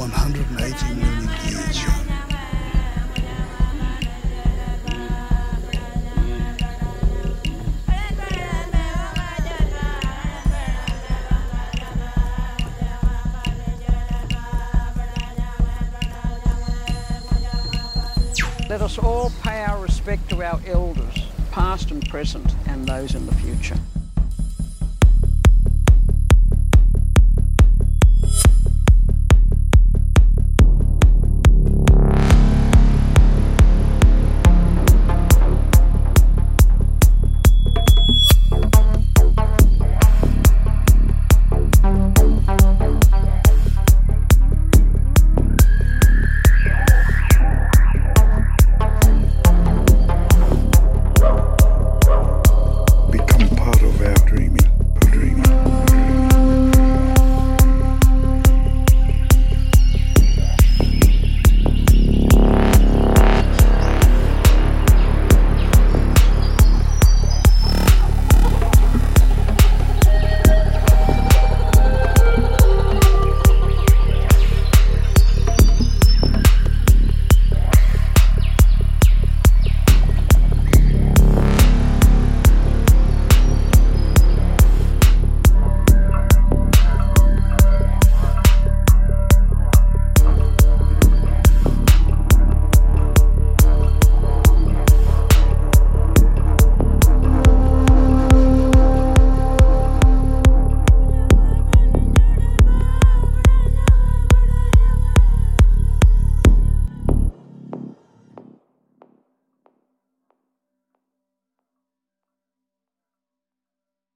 180 million years young. Let us all pay our respect to our elders, past and present, and those in the future.